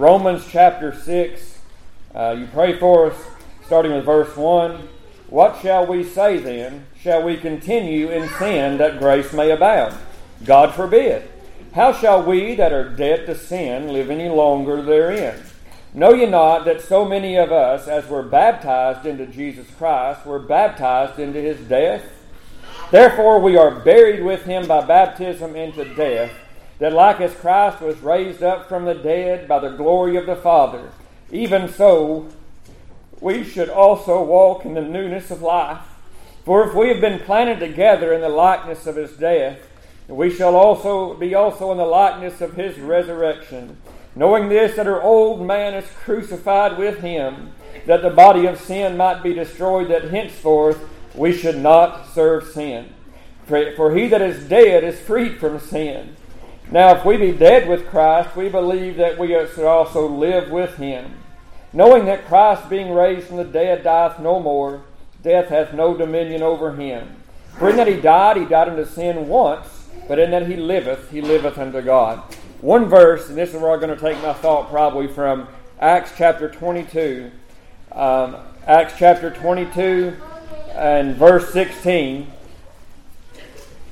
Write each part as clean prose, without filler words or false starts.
Romans chapter 6, you pray for us, starting with verse 1. What shall we say then? Shall we continue in sin that grace may abound? God forbid. How shall we that are dead to sin live any longer therein? Know ye not that so many of us, as were baptized into Jesus Christ, were baptized into his death? Therefore we are buried with him by baptism into death, that like as Christ was raised up from the dead by the glory of the Father, even so we should also walk in the newness of life. For if we have been planted together in the likeness of his death, we shall also be in the likeness of his resurrection, knowing this, that our old man is crucified with him, that the body of sin might be destroyed, that henceforth we should not serve sin. For he that is dead is freed from sin. Now if we be dead with Christ, we believe that we should also live with him, knowing that Christ, being raised from the dead, dieth no more. Death hath no dominion over him. For in that he died unto sin once, but in that he liveth unto God. One verse, and this is where I'm going to take my thought probably from Acts chapter 22. Acts chapter 22 and verse 16.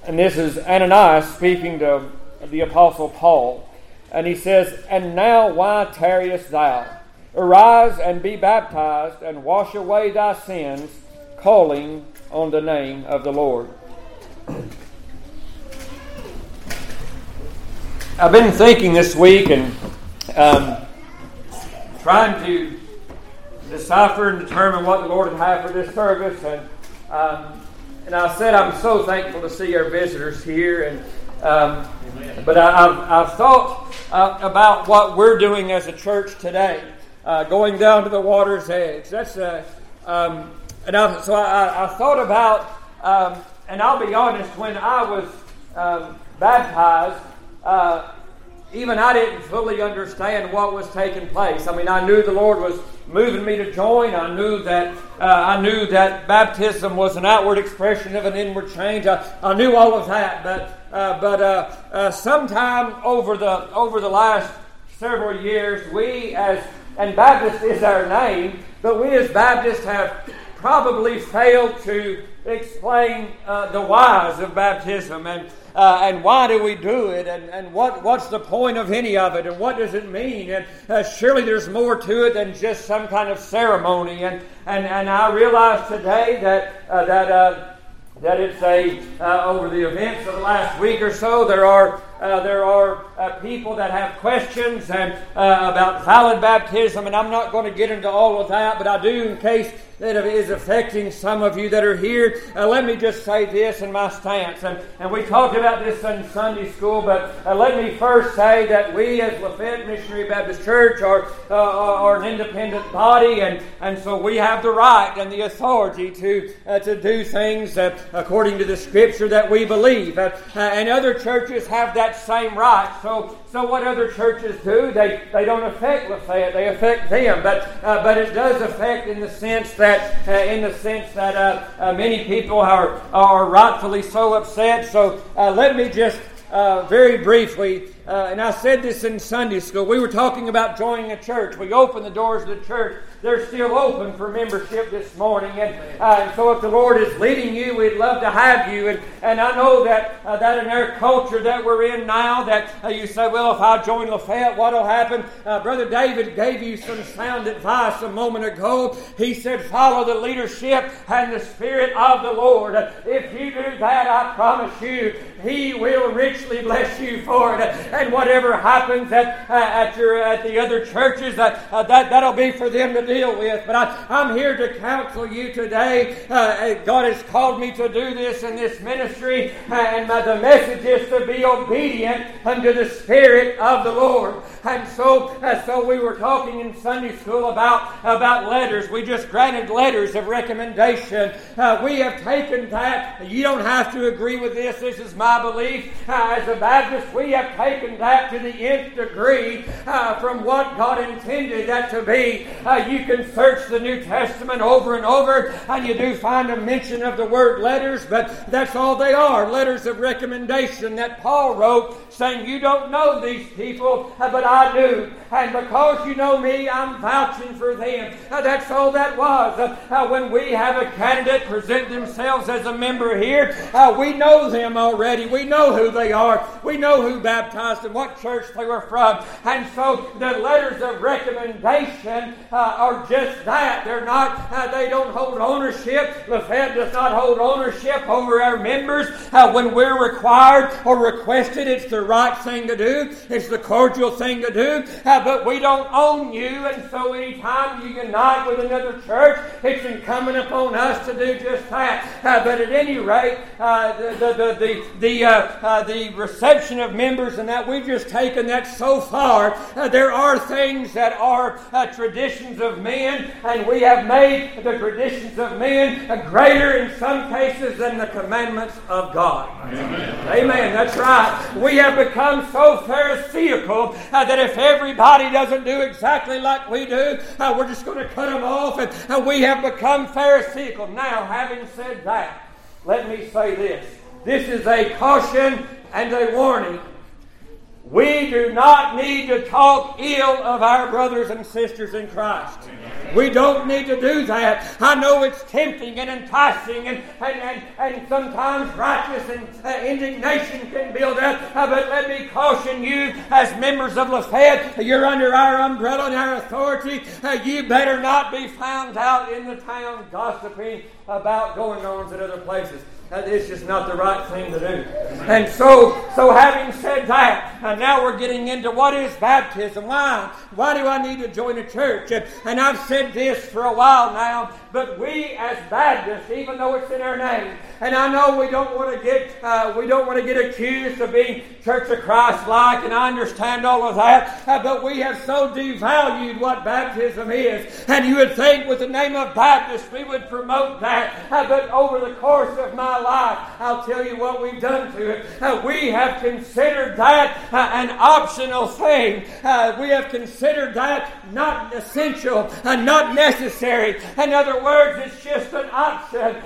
And this is Ananias speaking to the Apostle Paul. And he says, And now why tarriest thou? Arise and be baptized and wash away thy sins, calling on the name of the Lord. I've been thinking this week and trying to decipher and determine what the Lord would have for this service. And I said I'm so thankful to see our visitors here. But I've thought about what we're doing as a church today, going down to the water's edge. So I thought about, and I'll be honest, when I was baptized, even I didn't fully understand what was taking place. I mean, I knew the Lord was moving me to join. I knew that baptism was an outward expression of an inward change. I knew all of that, but sometime over the last several years, we as and Baptist is our name, but we as Baptists have probably failed to explain the whys of baptism and why do we do it, and what's the point of any of it, and what does it mean, and surely there's more to it than just some kind of ceremony, and I realize today that it's over the events of the last week or so, there are people that have questions and about valid baptism, and I'm not going to get into all of that, but I do, in case that is affecting some of you that are here. Let me just say this in my stance, and we talked about this in Sunday school, but let me first say that we as Lafayette Missionary Baptist Church are an independent body, and so we have the right and the authority to do things according to the Scripture that we believe, and other churches have that same right. So what other churches do, they don't affect Lafayette; they affect them. But it does affect in the sense that many people are rightfully so upset. So let me just very briefly. And I said this in Sunday school. We were talking about joining a church. We opened the doors of the church. They're still open for membership this morning. And so if the Lord is leading you, we'd love to have you. And I know that in our culture that we're in now, that you say, well, if I join Lafayette, what'll happen? Brother David gave you some sound advice a moment ago. He said, follow the leadership and the Spirit of the Lord. If you do that, I promise you, He will richly bless you for it. And whatever happens at the other churches, that'll be for them to deal with. But I'm here to counsel you today. God has called me to do this in this ministry, and the message is to be obedient unto the Spirit of the Lord. And so we were talking in Sunday school about letters. We just granted letters of recommendation. We have taken that. You don't have to agree with this. This is my belief. As a Baptist, we have taken taken back to the nth degree from what God intended that to be. You can search the New Testament over and over, and you do find a mention of the word letters, but that's all they are, letters of recommendation that Paul wrote, saying, you don't know these people, but I do. And because you know me, I'm vouching for them. That's all that was. When we have a candidate present themselves as a member here, we know them already. We know who they are. We know who baptized and what church they were from. And so the letters of recommendation are just that. They're not, they don't hold ownership. Lafayette does not hold ownership over our members. When we're required or requested, it's the right thing to do. It's the cordial thing to do. But we don't own you, and so anytime you unite with another church, it's incumbent upon us to do just that. But at any rate, the reception of members and that, we've just taken that so far. There are things that are traditions of men, and we have made the traditions of men greater in some cases than the commandments of God. Amen. That's right. We have become so Pharisaical that if everybody doesn't do exactly like we do, we're just going to cut them off, and we have become Pharisaical. Now, having said that, let me say this. This is a caution and a warning. We do not need to talk ill of our brothers and sisters in Christ. Amen. We don't need to do that. I know it's tempting and enticing, and sometimes righteous and indignation can build up. But let me caution you, as members of Lafayette, you're under our umbrella and our authority. You better not be found out in the town gossiping about going-ons at other places. It's just not the right thing to do. And so having said that, now we're getting into what is baptism. Why do I need to join a church? And I've said this for a while now, but we as Baptists, even though it's in our name, and I know we don't want to get accused of being Church of Christ-like, and I understand all of that, but we have so devalued what baptism is. And you would think with the name of Baptist we would promote that, but over the course of my life, I'll tell you what we've done to it. We have considered that an optional thing. We have considered that not essential and not necessary. In other words, it's just an option.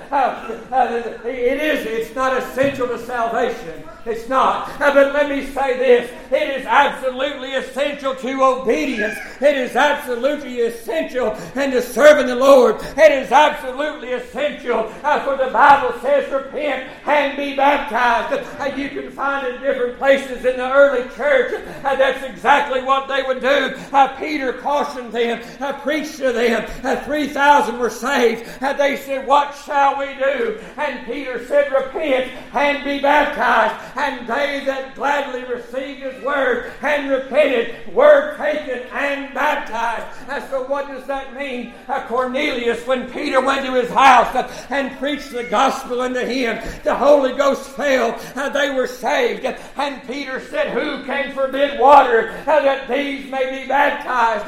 It's not essential to salvation. It's not. But let me say this. It is absolutely essential to obedience. It is absolutely essential and to serving the Lord. It is absolutely essential, for the Bible says, repent and be baptized. You can find in different places in the early church that's exactly what they would do. Peter cautioned them, preached to them. 3,000 were saved. They said, what shall we do? And Peter said, repent and be baptized. And they that gladly received his word and repented were taken and baptized. So what does that mean? Cornelius, when Peter went to his house and preached the gospel unto him, the Holy Ghost fell. They were saved. And Peter said, who can forbid water that these may be baptized?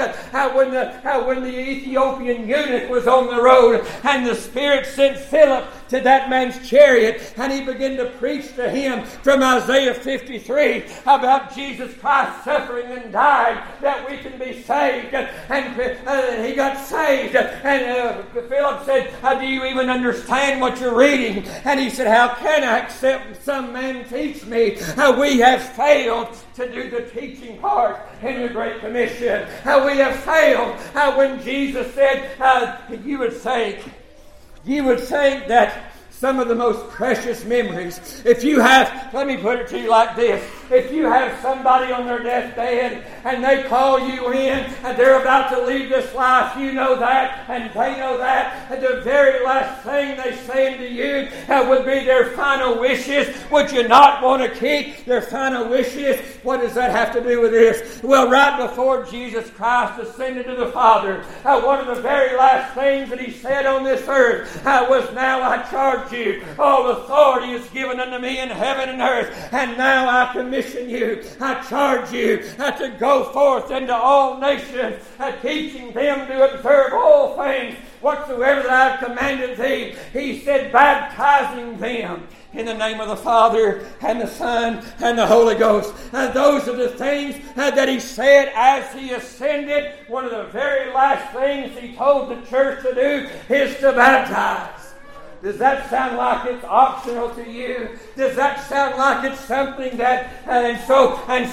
When the Ethiopian eunuch was on the road, and the Spirit sent Philip to that man's chariot, and he began to preach to him from Isaiah 53 about Jesus Christ suffering and dying that we can be saved. And he got saved. And Philip said, do you even understand what you're reading? And he said, how can I except some man teach me? We have failed to do the teaching part in the Great Commission. We have failed when Jesus said, you would think that some of the most precious memories, let me put it to you like this, if you have somebody on their deathbed and they call you in and they're about to leave this life, you know that and they know that, and the very last thing they say to you would be their final wishes. Would you not want to keep their final wishes? What does that have to do with this? Well, right before Jesus Christ ascended to the Father, one of the very last things that he said on this earth was, now I charge you, all authority is given unto me in heaven and earth, and now I commit commission you, I charge you to go forth into all nations, teaching them to observe all things whatsoever that I've commanded thee. He said, baptizing them in the name of the Father and the Son and the Holy Ghost. And those are the things that he said as he ascended. One of the very last things he told the church to do is to baptize. Does that sound like it's optional to you? Does that sound like it's something that... And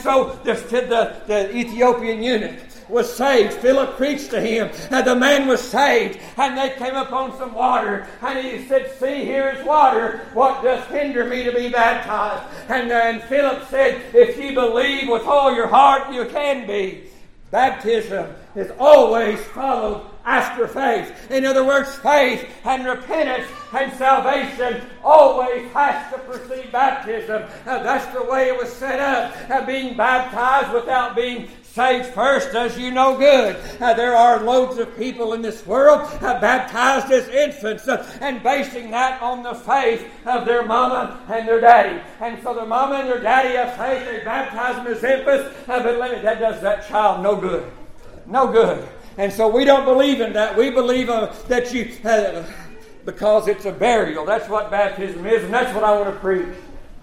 so the Ethiopian eunuch was saved. Philip preached to him, and the man was saved, and they came upon some water, and he said, see, here is water, what does hinder me to be baptized? And Philip said, if you believe with all your heart, you can be. Baptism is always followed after faith. In other words, faith and repentance and salvation always has to precede baptism. That's the way it was set up. Being baptized without being saved first does you no good. There are loads of people in this world baptized as infants and basing that on the faith of their mama and their daddy. And so their mama and their daddy have faith, they baptize them as infants, but that does that child no good. No good. And so we don't believe in that. We believe that you, because it's a burial. That's what baptism is, and that's what I want to preach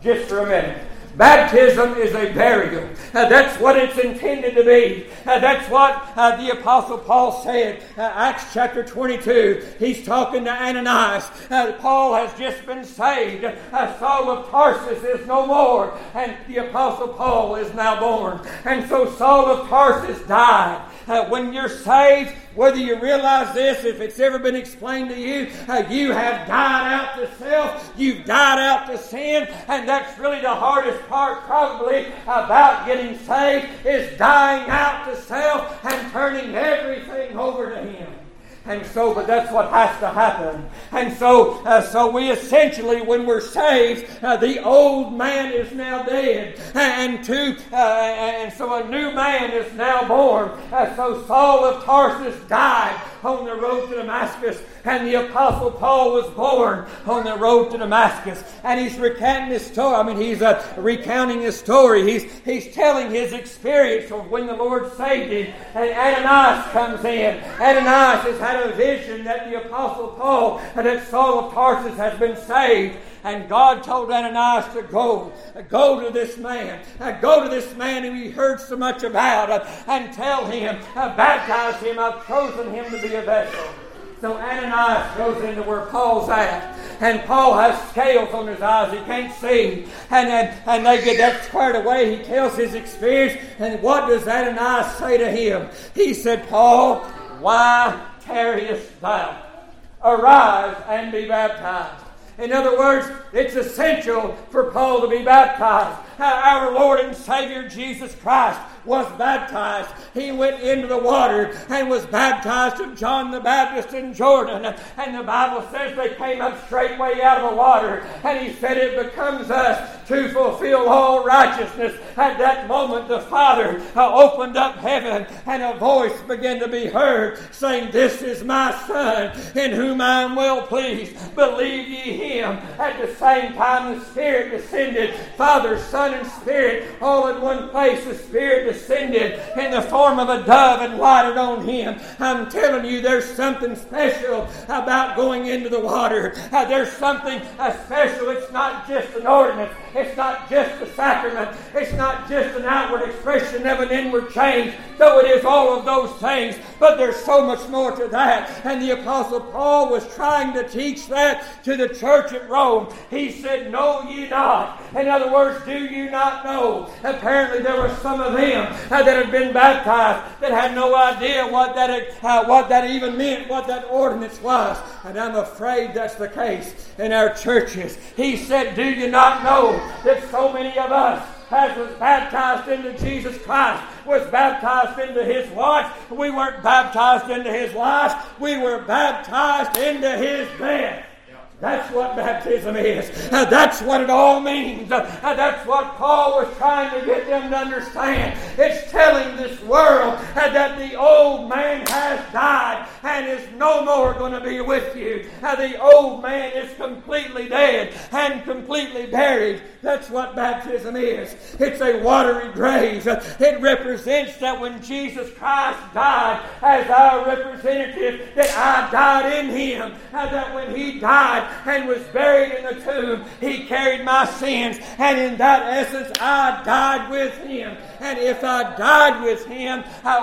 just for a minute. Baptism is a burial. That's what it's intended to be. That's what the Apostle Paul said. Acts chapter 22. He's talking to Ananias. Paul has just been saved. Saul of Tarsus is no more. And the Apostle Paul is now born. And so Saul of Tarsus died. When you're saved, whether you realize this, if it's ever been explained to you, you have died out to self, you've died out to sin, and that's really the hardest part probably about getting saved, is dying out to self and turning everything over to Him. And so, but that's what has to happen. And so we essentially, when we're saved, the old man is now dead, and so a new man is now born. So Saul of Tarsus died on the road to Damascus, and the Apostle Paul was born on the road to Damascus. And he's recounting this story. He's telling his experience of when the Lord saved him. And Ananias comes in. Ananias has had a vision that the Apostle Paul and that Saul of Tarsus has been saved. And God told Ananias to go to this man. Go to this man who he heard so much about and tell him, baptize him, I've chosen him to be a vessel. So Ananias goes into where Paul's at, and Paul has scales on his eyes, he can't see. And they get that squared away, he tells his experience, and what does Ananias say to him? He said, Paul, why tarriest thou? Arise and be baptized. In other words, it's essential for Paul to be baptized. Our Lord and Savior Jesus Christ was baptized. He went into the water and was baptized of John the Baptist in Jordan. And the Bible says they came up straightway out of the water. And he said, it becomes us to fulfill all righteousness. At that moment, the Father opened up heaven and a voice began to be heard saying, this is my Son in whom I am well pleased. Believe ye him. At the same time, the Spirit descended. Father, Son, and Spirit all in one place. The Spirit descended in the form of a dove and lighted on him. I'm telling you, there's something special about going into the water. There's something special. It's not just an ordinance. It's not just a sacrament. It's not just an outward expression of an inward change, though it is all of those things. But there's so much more to that. And the Apostle Paul was trying to teach that to the church at Rome. He said, know ye not. In other words, do you not know? Apparently there were some of them that had been baptized that had no idea what that even meant, what that ordinance was. And I'm afraid that's the case in our churches. He said, do you not know that so many of us as was baptized into Jesus Christ was baptized into His life? We weren't baptized into His life. We were baptized into His death. That's what baptism is. That's what it all means. That's what Paul was trying to get them to understand. It's telling this world that the old man has died and is no more going to be with you. The old man is completely dead and completely buried. That's what baptism is. It's a watery grave. It represents that when Jesus Christ died as our representative, that I died in him, that when he died and was buried in the tomb, he carried my sins, and in that essence I died with him. And if I died with him,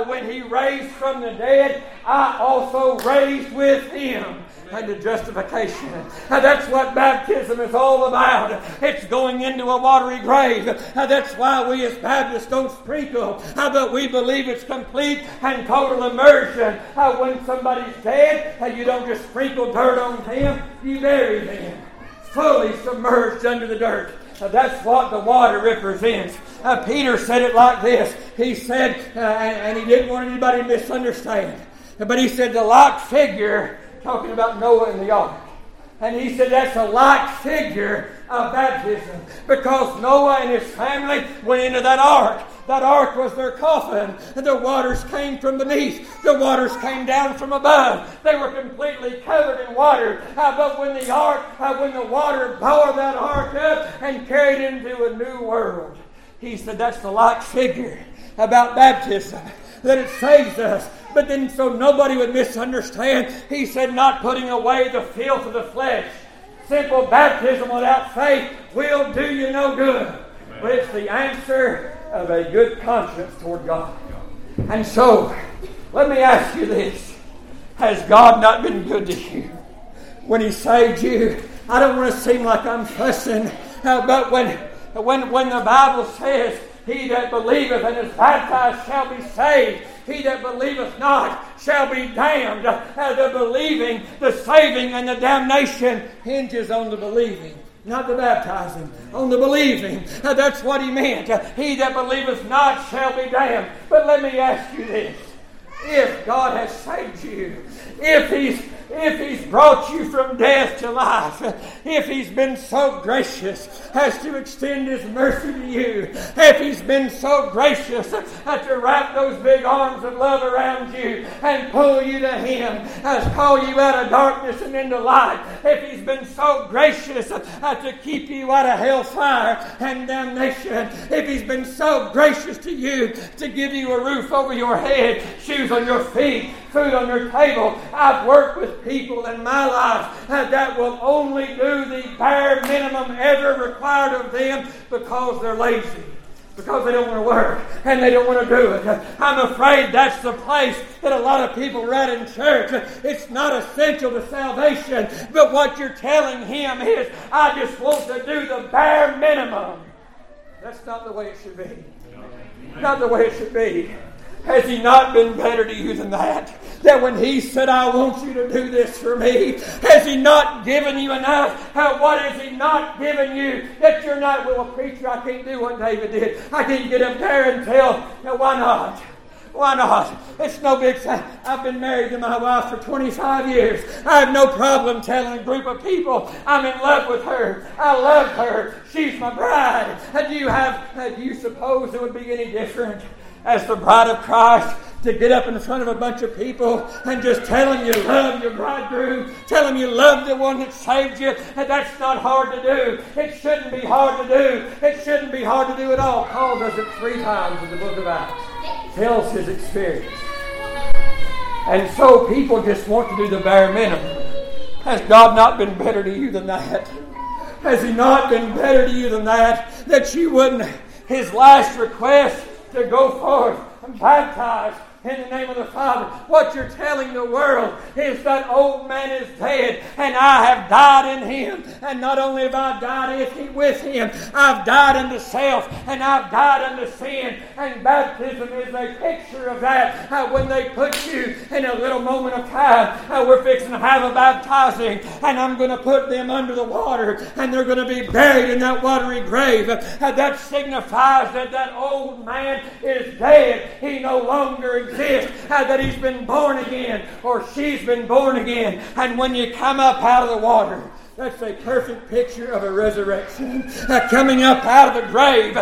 when he raised from the dead, I also raised with him unto justification. That's what baptism is all about. It's going into a watery grave. That's why we as Baptists don't sprinkle, but we believe it's complete and total immersion. When somebody's dead, you don't just sprinkle dirt on them, you bury them, fully submerged under the dirt. That's what the water represents. Peter said it like this. He said, and he didn't want anybody to misunderstand, but he said the like figure, talking about Noah and the ark. And he said that's a like figure of baptism, because Noah and his family went into that ark. That ark was their coffin. And the waters came from beneath. The waters came down from above. They were completely covered in water. But when the ark, when the water bore that ark up and carried it into a new world, he said that's the like figure about baptism, that it saves us. But then so nobody would misunderstand, he said not putting away the filth of the flesh. Simple baptism without faith will do you no good. Amen. But it's the answer of a good conscience toward God. And so, let me ask you this. Has God not been good to you when he saved you? I don't want to seem like I'm fussing, but when the Bible says, he that believeth and is baptized shall be saved. He that believeth not shall be damned. The believing, the saving, and the damnation hinges on the believing. Not the baptizing, on the believing. That's what he meant. He that believeth not shall be damned. But let me ask you this. If God has saved you, if He's brought you from death to life, if He's been so gracious as to extend His mercy to you, if He's been so gracious as to wrap those big arms of love around you and pull you to Him, as call you out of darkness and into light, if He's been so gracious as to keep you out of hellfire and damnation, if He's been so gracious to you to give you a roof over your head, shoes on your feet, food on your table. I've worked with people in my life that will only do the bare minimum ever required of them because they're lazy, because they don't want to work, and they don't want to do it. I'm afraid that's the place that a lot of people are at in church. It's not essential to salvation, but what you're telling him is, I just want to do the bare minimum. That's not the way it should be. Not the way it should be. Has he not been better to you than that? That when he said, I want you to do this for me, has he not given you enough? What has he not given you that you're not, well, preacher, I can't do what David did. I can't get up there and tell, now, why not? Why not? It's no big thing. I've been married to my wife for 25 years. I have no problem telling a group of people I'm in love with her. I love her. She's my bride. Do you suppose it would be any different as the bride of Christ to get up in front of a bunch of people and just tell them you love your bridegroom, tell them you love the one that saved you? And that's not hard to do. It shouldn't be hard to do. It shouldn't be hard to do at all. Paul does it 3 times in the book of Acts. Tells his experience. And so people just want to do the bare minimum. Has God not been better to you than that? Has he not been better to you than that? That you wouldn't, his last request, to go forth and baptize in the name of the Father. What you're telling the world is that old man is dead and I have died in him. And not only have I died with him, I've died unto self and I've died unto sin. And baptism is a picture of that. When they put you in a little moment of time, we're fixing to have a baptizing and I'm going to put them under the water and they're going to be buried in that watery grave. That signifies that that old man is dead. He no longer exists. That he's been born again, or she's been born again. And when you come up out of the water, That's a perfect picture of a resurrection coming up out of the grave.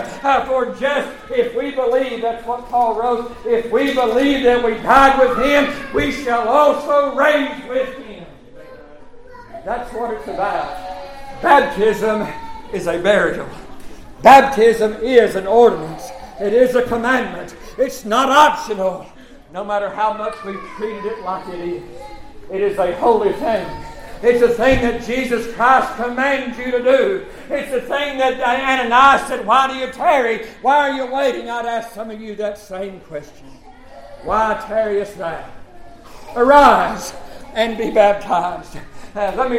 For just if we believe, that's what Paul wrote, if we believe that we died with him, we shall also raise with him. That's what it's about. Baptism is a burial. Baptism is an ordinance. It is a commandment. It's not optional, no matter how much we've treated it like it is. It is a holy thing. It's a thing that Jesus Christ commands you to do. It's a thing that Ananias said, why do you tarry? Why are you waiting? I'd ask some of you that same question. Why tarriest thou? Arise and be baptized. Some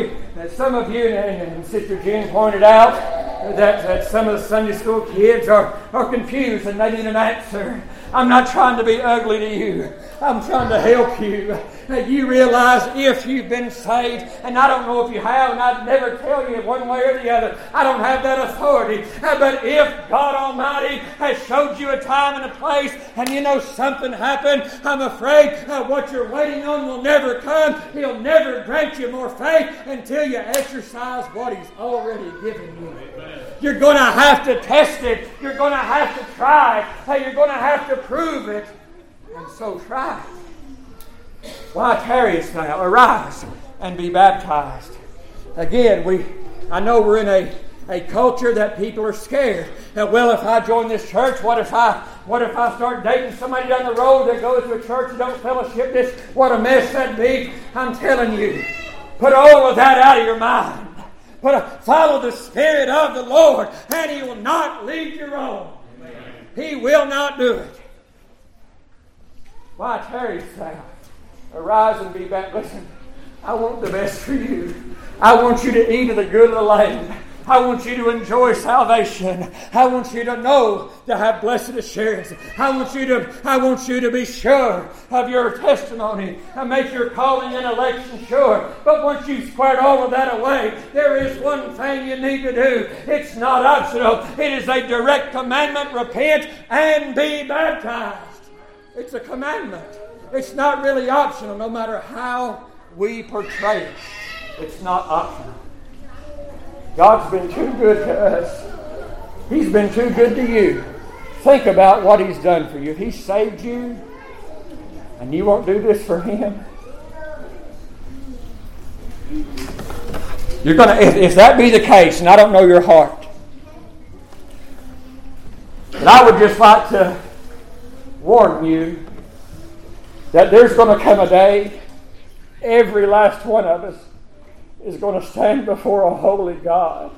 of you, and Sister Jean pointed out that some of the Sunday school kids are confused and they need an answer. I'm not trying to be ugly to you. I'm trying to help you. You realize if you've been saved, and I don't know if you have, and I'd never tell you one way or the other. I don't have that authority. But if God Almighty has showed you a time and a place, and you know something happened, I'm afraid what you're waiting on will never come. He'll never grant you more faith until you exercise what He's already given you. Amen. You're going to have to test it. You're going to have to try it. You're going to have to prove it. And so try it. Why tarriest thou? Arise and be baptized. Again, I know we're in a culture that people are scared. Now, well, if I join this church, what if I start dating somebody down the road that goes to a church and don't fellowship this? What a mess that'd be. I'm telling you, put all of that out of your mind. But follow the Spirit of the Lord, and He will not lead you wrong. Amen. He will not do it. Why tarriest thou? Arise and be baptized. Listen, I want the best for you. I want you to eat of the good of the land. I want you to enjoy salvation. I want you to know to have blessed assurance. I want you to be sure of your testimony and make your calling and election sure. But once you've squared all of that away, there is one thing you need to do. It's not optional. It is a direct commandment. Repent and be baptized. It's a commandment. It's not really optional, no matter how we portray it. It's not optional. God's been too good to us. He's been too good to you. Think about what He's done for you. He saved you, and you won't do this for Him. You're gonna, if that be the case, and I don't know your heart, but I would just like to warn you that there's going to come a day, every last one of us is going to stand before a holy God.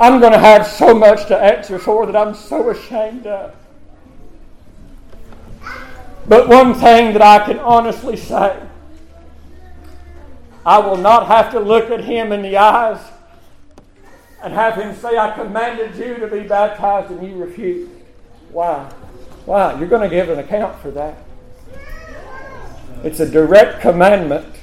I'm going to have so much to answer for that I'm so ashamed of. But one thing that I can honestly say, I will not have to look at Him in the eyes and have Him say, I commanded you to be baptized and you refused. Why? Why? You're going to give an account for that. It's a direct commandment.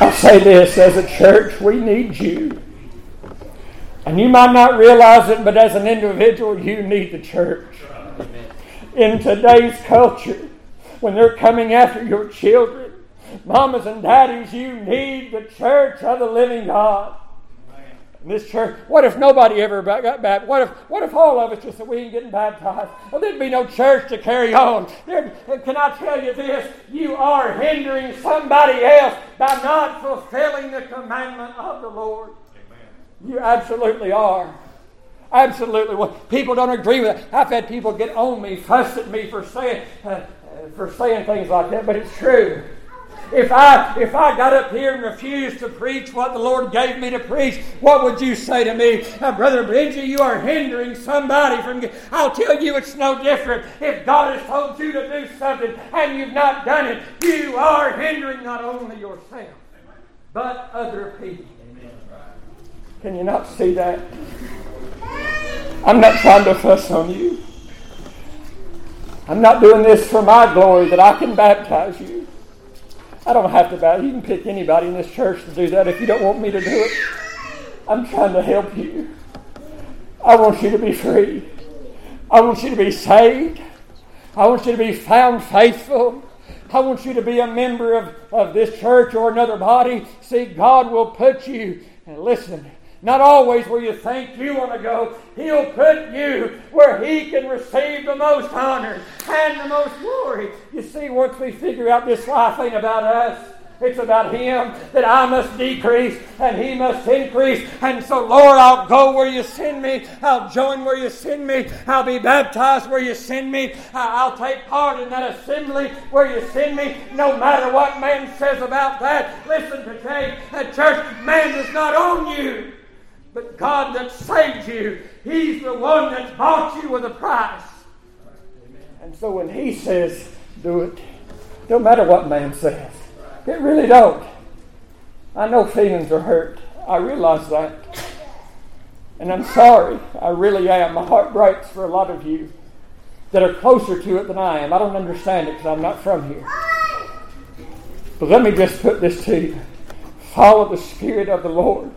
I say this, as a church, we need you. And you might not realize it, but as an individual, you need the church. In today's culture, when they're coming after your children, mamas and daddies, you need the church of the living God. In this church, what if nobody ever got baptized? What if all of us just said, we ain't getting baptized? Well, there'd be no church to carry on. Can I tell you this? You are hindering somebody else by not fulfilling the commandment of the Lord. Amen. You absolutely are. Absolutely. Well, people don't agree with it. I've had people get on me, fuss at me for saying things like that, but it's true. If I got up here and refused to preach what the Lord gave me to preach, what would you say to me? Brother Benji, you are hindering somebody from... I'll tell you it's no different. If God has told you to do something and you've not done it, you are hindering not only yourself, but other people. Amen. Can you not see that? I'm not trying to fuss on you. I'm not doing this for my glory that I can baptize you. I don't have to baptize. You can pick anybody in this church to do that if you don't want me to do it. I'm trying to help you. I want you to be free. I want you to be saved. I want you to be found faithful. I want you to be a member of this church or another body. See, God will put you, and listen, not always where you think you want to go. He'll put you where He can receive the most honor and the most glory. You see, once we figure out this life ain't about us, it's about Him, that I must decrease and He must increase. And so, Lord, I'll go where You send me. I'll join where You send me. I'll be baptized where You send me. I'll take part in that assembly where You send me. No matter what man says about that. Listen today, at church, man does not own you. But God that saved you, He's the one that bought you with a price. And so when He says, do it, no matter what man says. It really don't. I know feelings are hurt. I realize that. And I'm sorry. I really am. My heart breaks for a lot of you that are closer to it than I am. I don't understand it because I'm not from here. But let me just put this to you. Follow the Spirit of the Lord.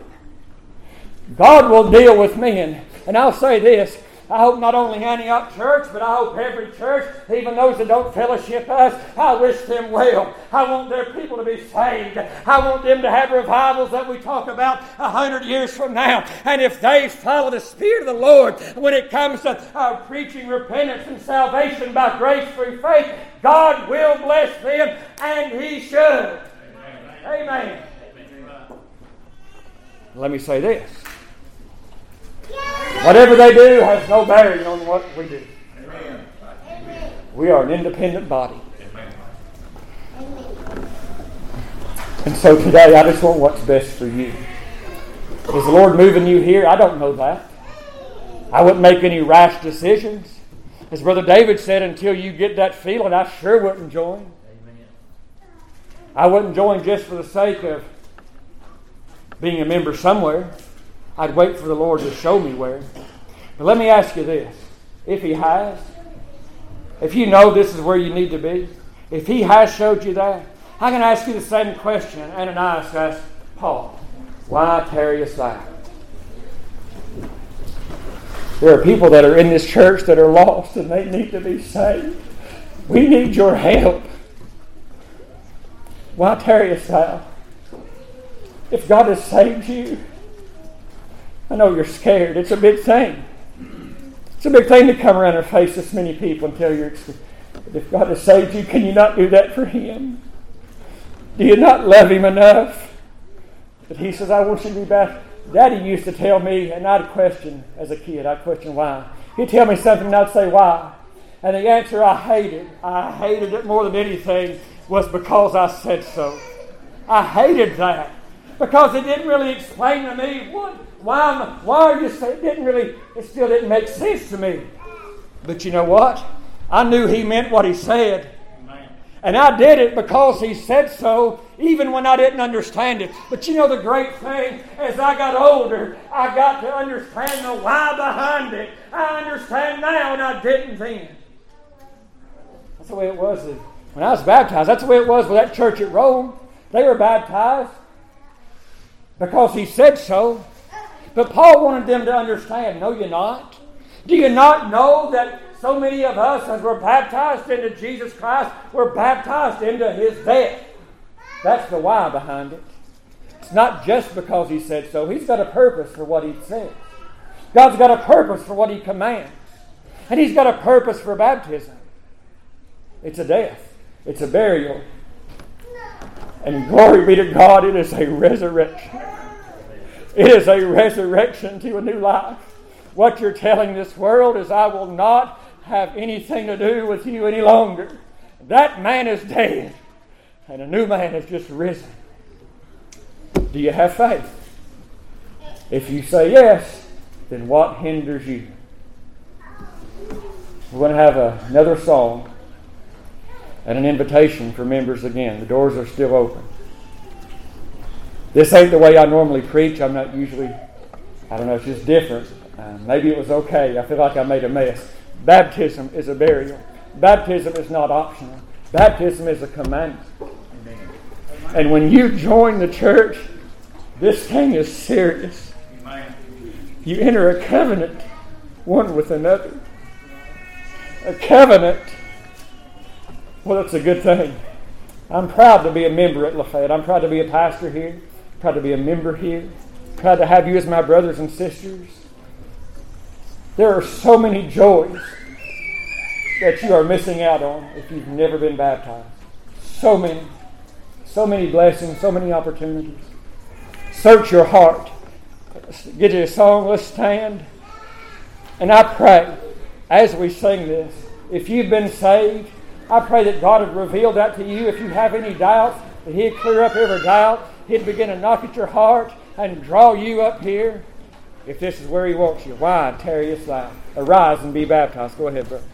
God will deal with men. And I'll say this. I hope not only Antioch Church, but I hope every church, even those that don't fellowship us, I wish them well. I want their people to be saved. I want them to have revivals that we talk about 100 years from now. And if they follow the Spirit of the Lord when it comes to preaching repentance and salvation by grace through faith, God will bless them, and He should. Amen. Amen. Let me say this. Whatever they do has no bearing on what we do. Amen. We are an independent body. Amen. And so today I just want what's best for you. Is the Lord moving you here? I don't know that. I wouldn't make any rash decisions. As Brother David said, until you get that feeling, I sure wouldn't join. Amen. I wouldn't join just for the sake of being a member somewhere. I'd wait for the Lord to show me where. But let me ask you this. If He has, if you know this is where you need to be, if He has showed you that, I can ask you the same question Ananias asked Paul. Why tarriest thou? There are people that are in this church that are lost and they need to be saved. We need your help. Why tarriest thou? If God has saved you, I know you're scared. It's a big thing. It's a big thing to come around and face this many people and tell you, if God has saved you, can you not do that for Him? Do you not love Him enough? But He says, I want you to be back. Daddy used to tell me, and I'd question as a kid, I'd question why. He'd tell me something and I'd say why. And the answer I hated it more than anything, was because I said so. I hated that. Because it didn't really explain to me what. Why are you saying it didn't really, it still didn't make sense to me. But you know what? I knew He meant what He said. Amen. And I did it because He said so, even when I didn't understand it. But you know the great thing, as I got older, I got to understand the why behind it. I understand now and I didn't then. That's the way it was when I was baptized. That's the way it was with that church at Rome. They were baptized because He said so. But Paul wanted them to understand, no, you're not. Do you not know that so many of us, as we're baptized into Jesus Christ, we're baptized into His death? That's the why behind it. It's not just because He said so. He's got a purpose for what He says. God's got a purpose for what He commands. And He's got a purpose for baptism. It's a death. It's a burial. And glory be to God, it is a resurrection. It is a resurrection to a new life. What you're telling this world is, I will not have anything to do with you any longer. That man is dead, and a new man has just risen. Do you have faith? If you say yes, then what hinders you? We're going to have another song and an invitation for members again. The doors are still open. This ain't the way I normally preach. I'm not usually, I don't know, it's just different. Maybe it was okay. I feel like I made a mess. Baptism is a burial. Baptism is not optional. Baptism is a commandment. Amen. And when you join the church, this thing is serious. Amen. You enter a covenant, one with another. A covenant. Well, it's a good thing. I'm proud to be a member at Lafayette. I'm proud to be a pastor here. Proud to be a member here. Proud to have you as my brothers and sisters. There are so many joys that you are missing out on if you've never been baptized. So many. So many blessings. So many opportunities. Search your heart. Get you a song. Let's stand. And I pray, as we sing this, if you've been saved, I pray that God would reveal that to you. If you have any doubts, that He'd clear up every doubt. He'd begin to knock at your heart and draw you up here. If this is where He wants you, why tarry your life? Arise and be baptized. Go ahead, brother.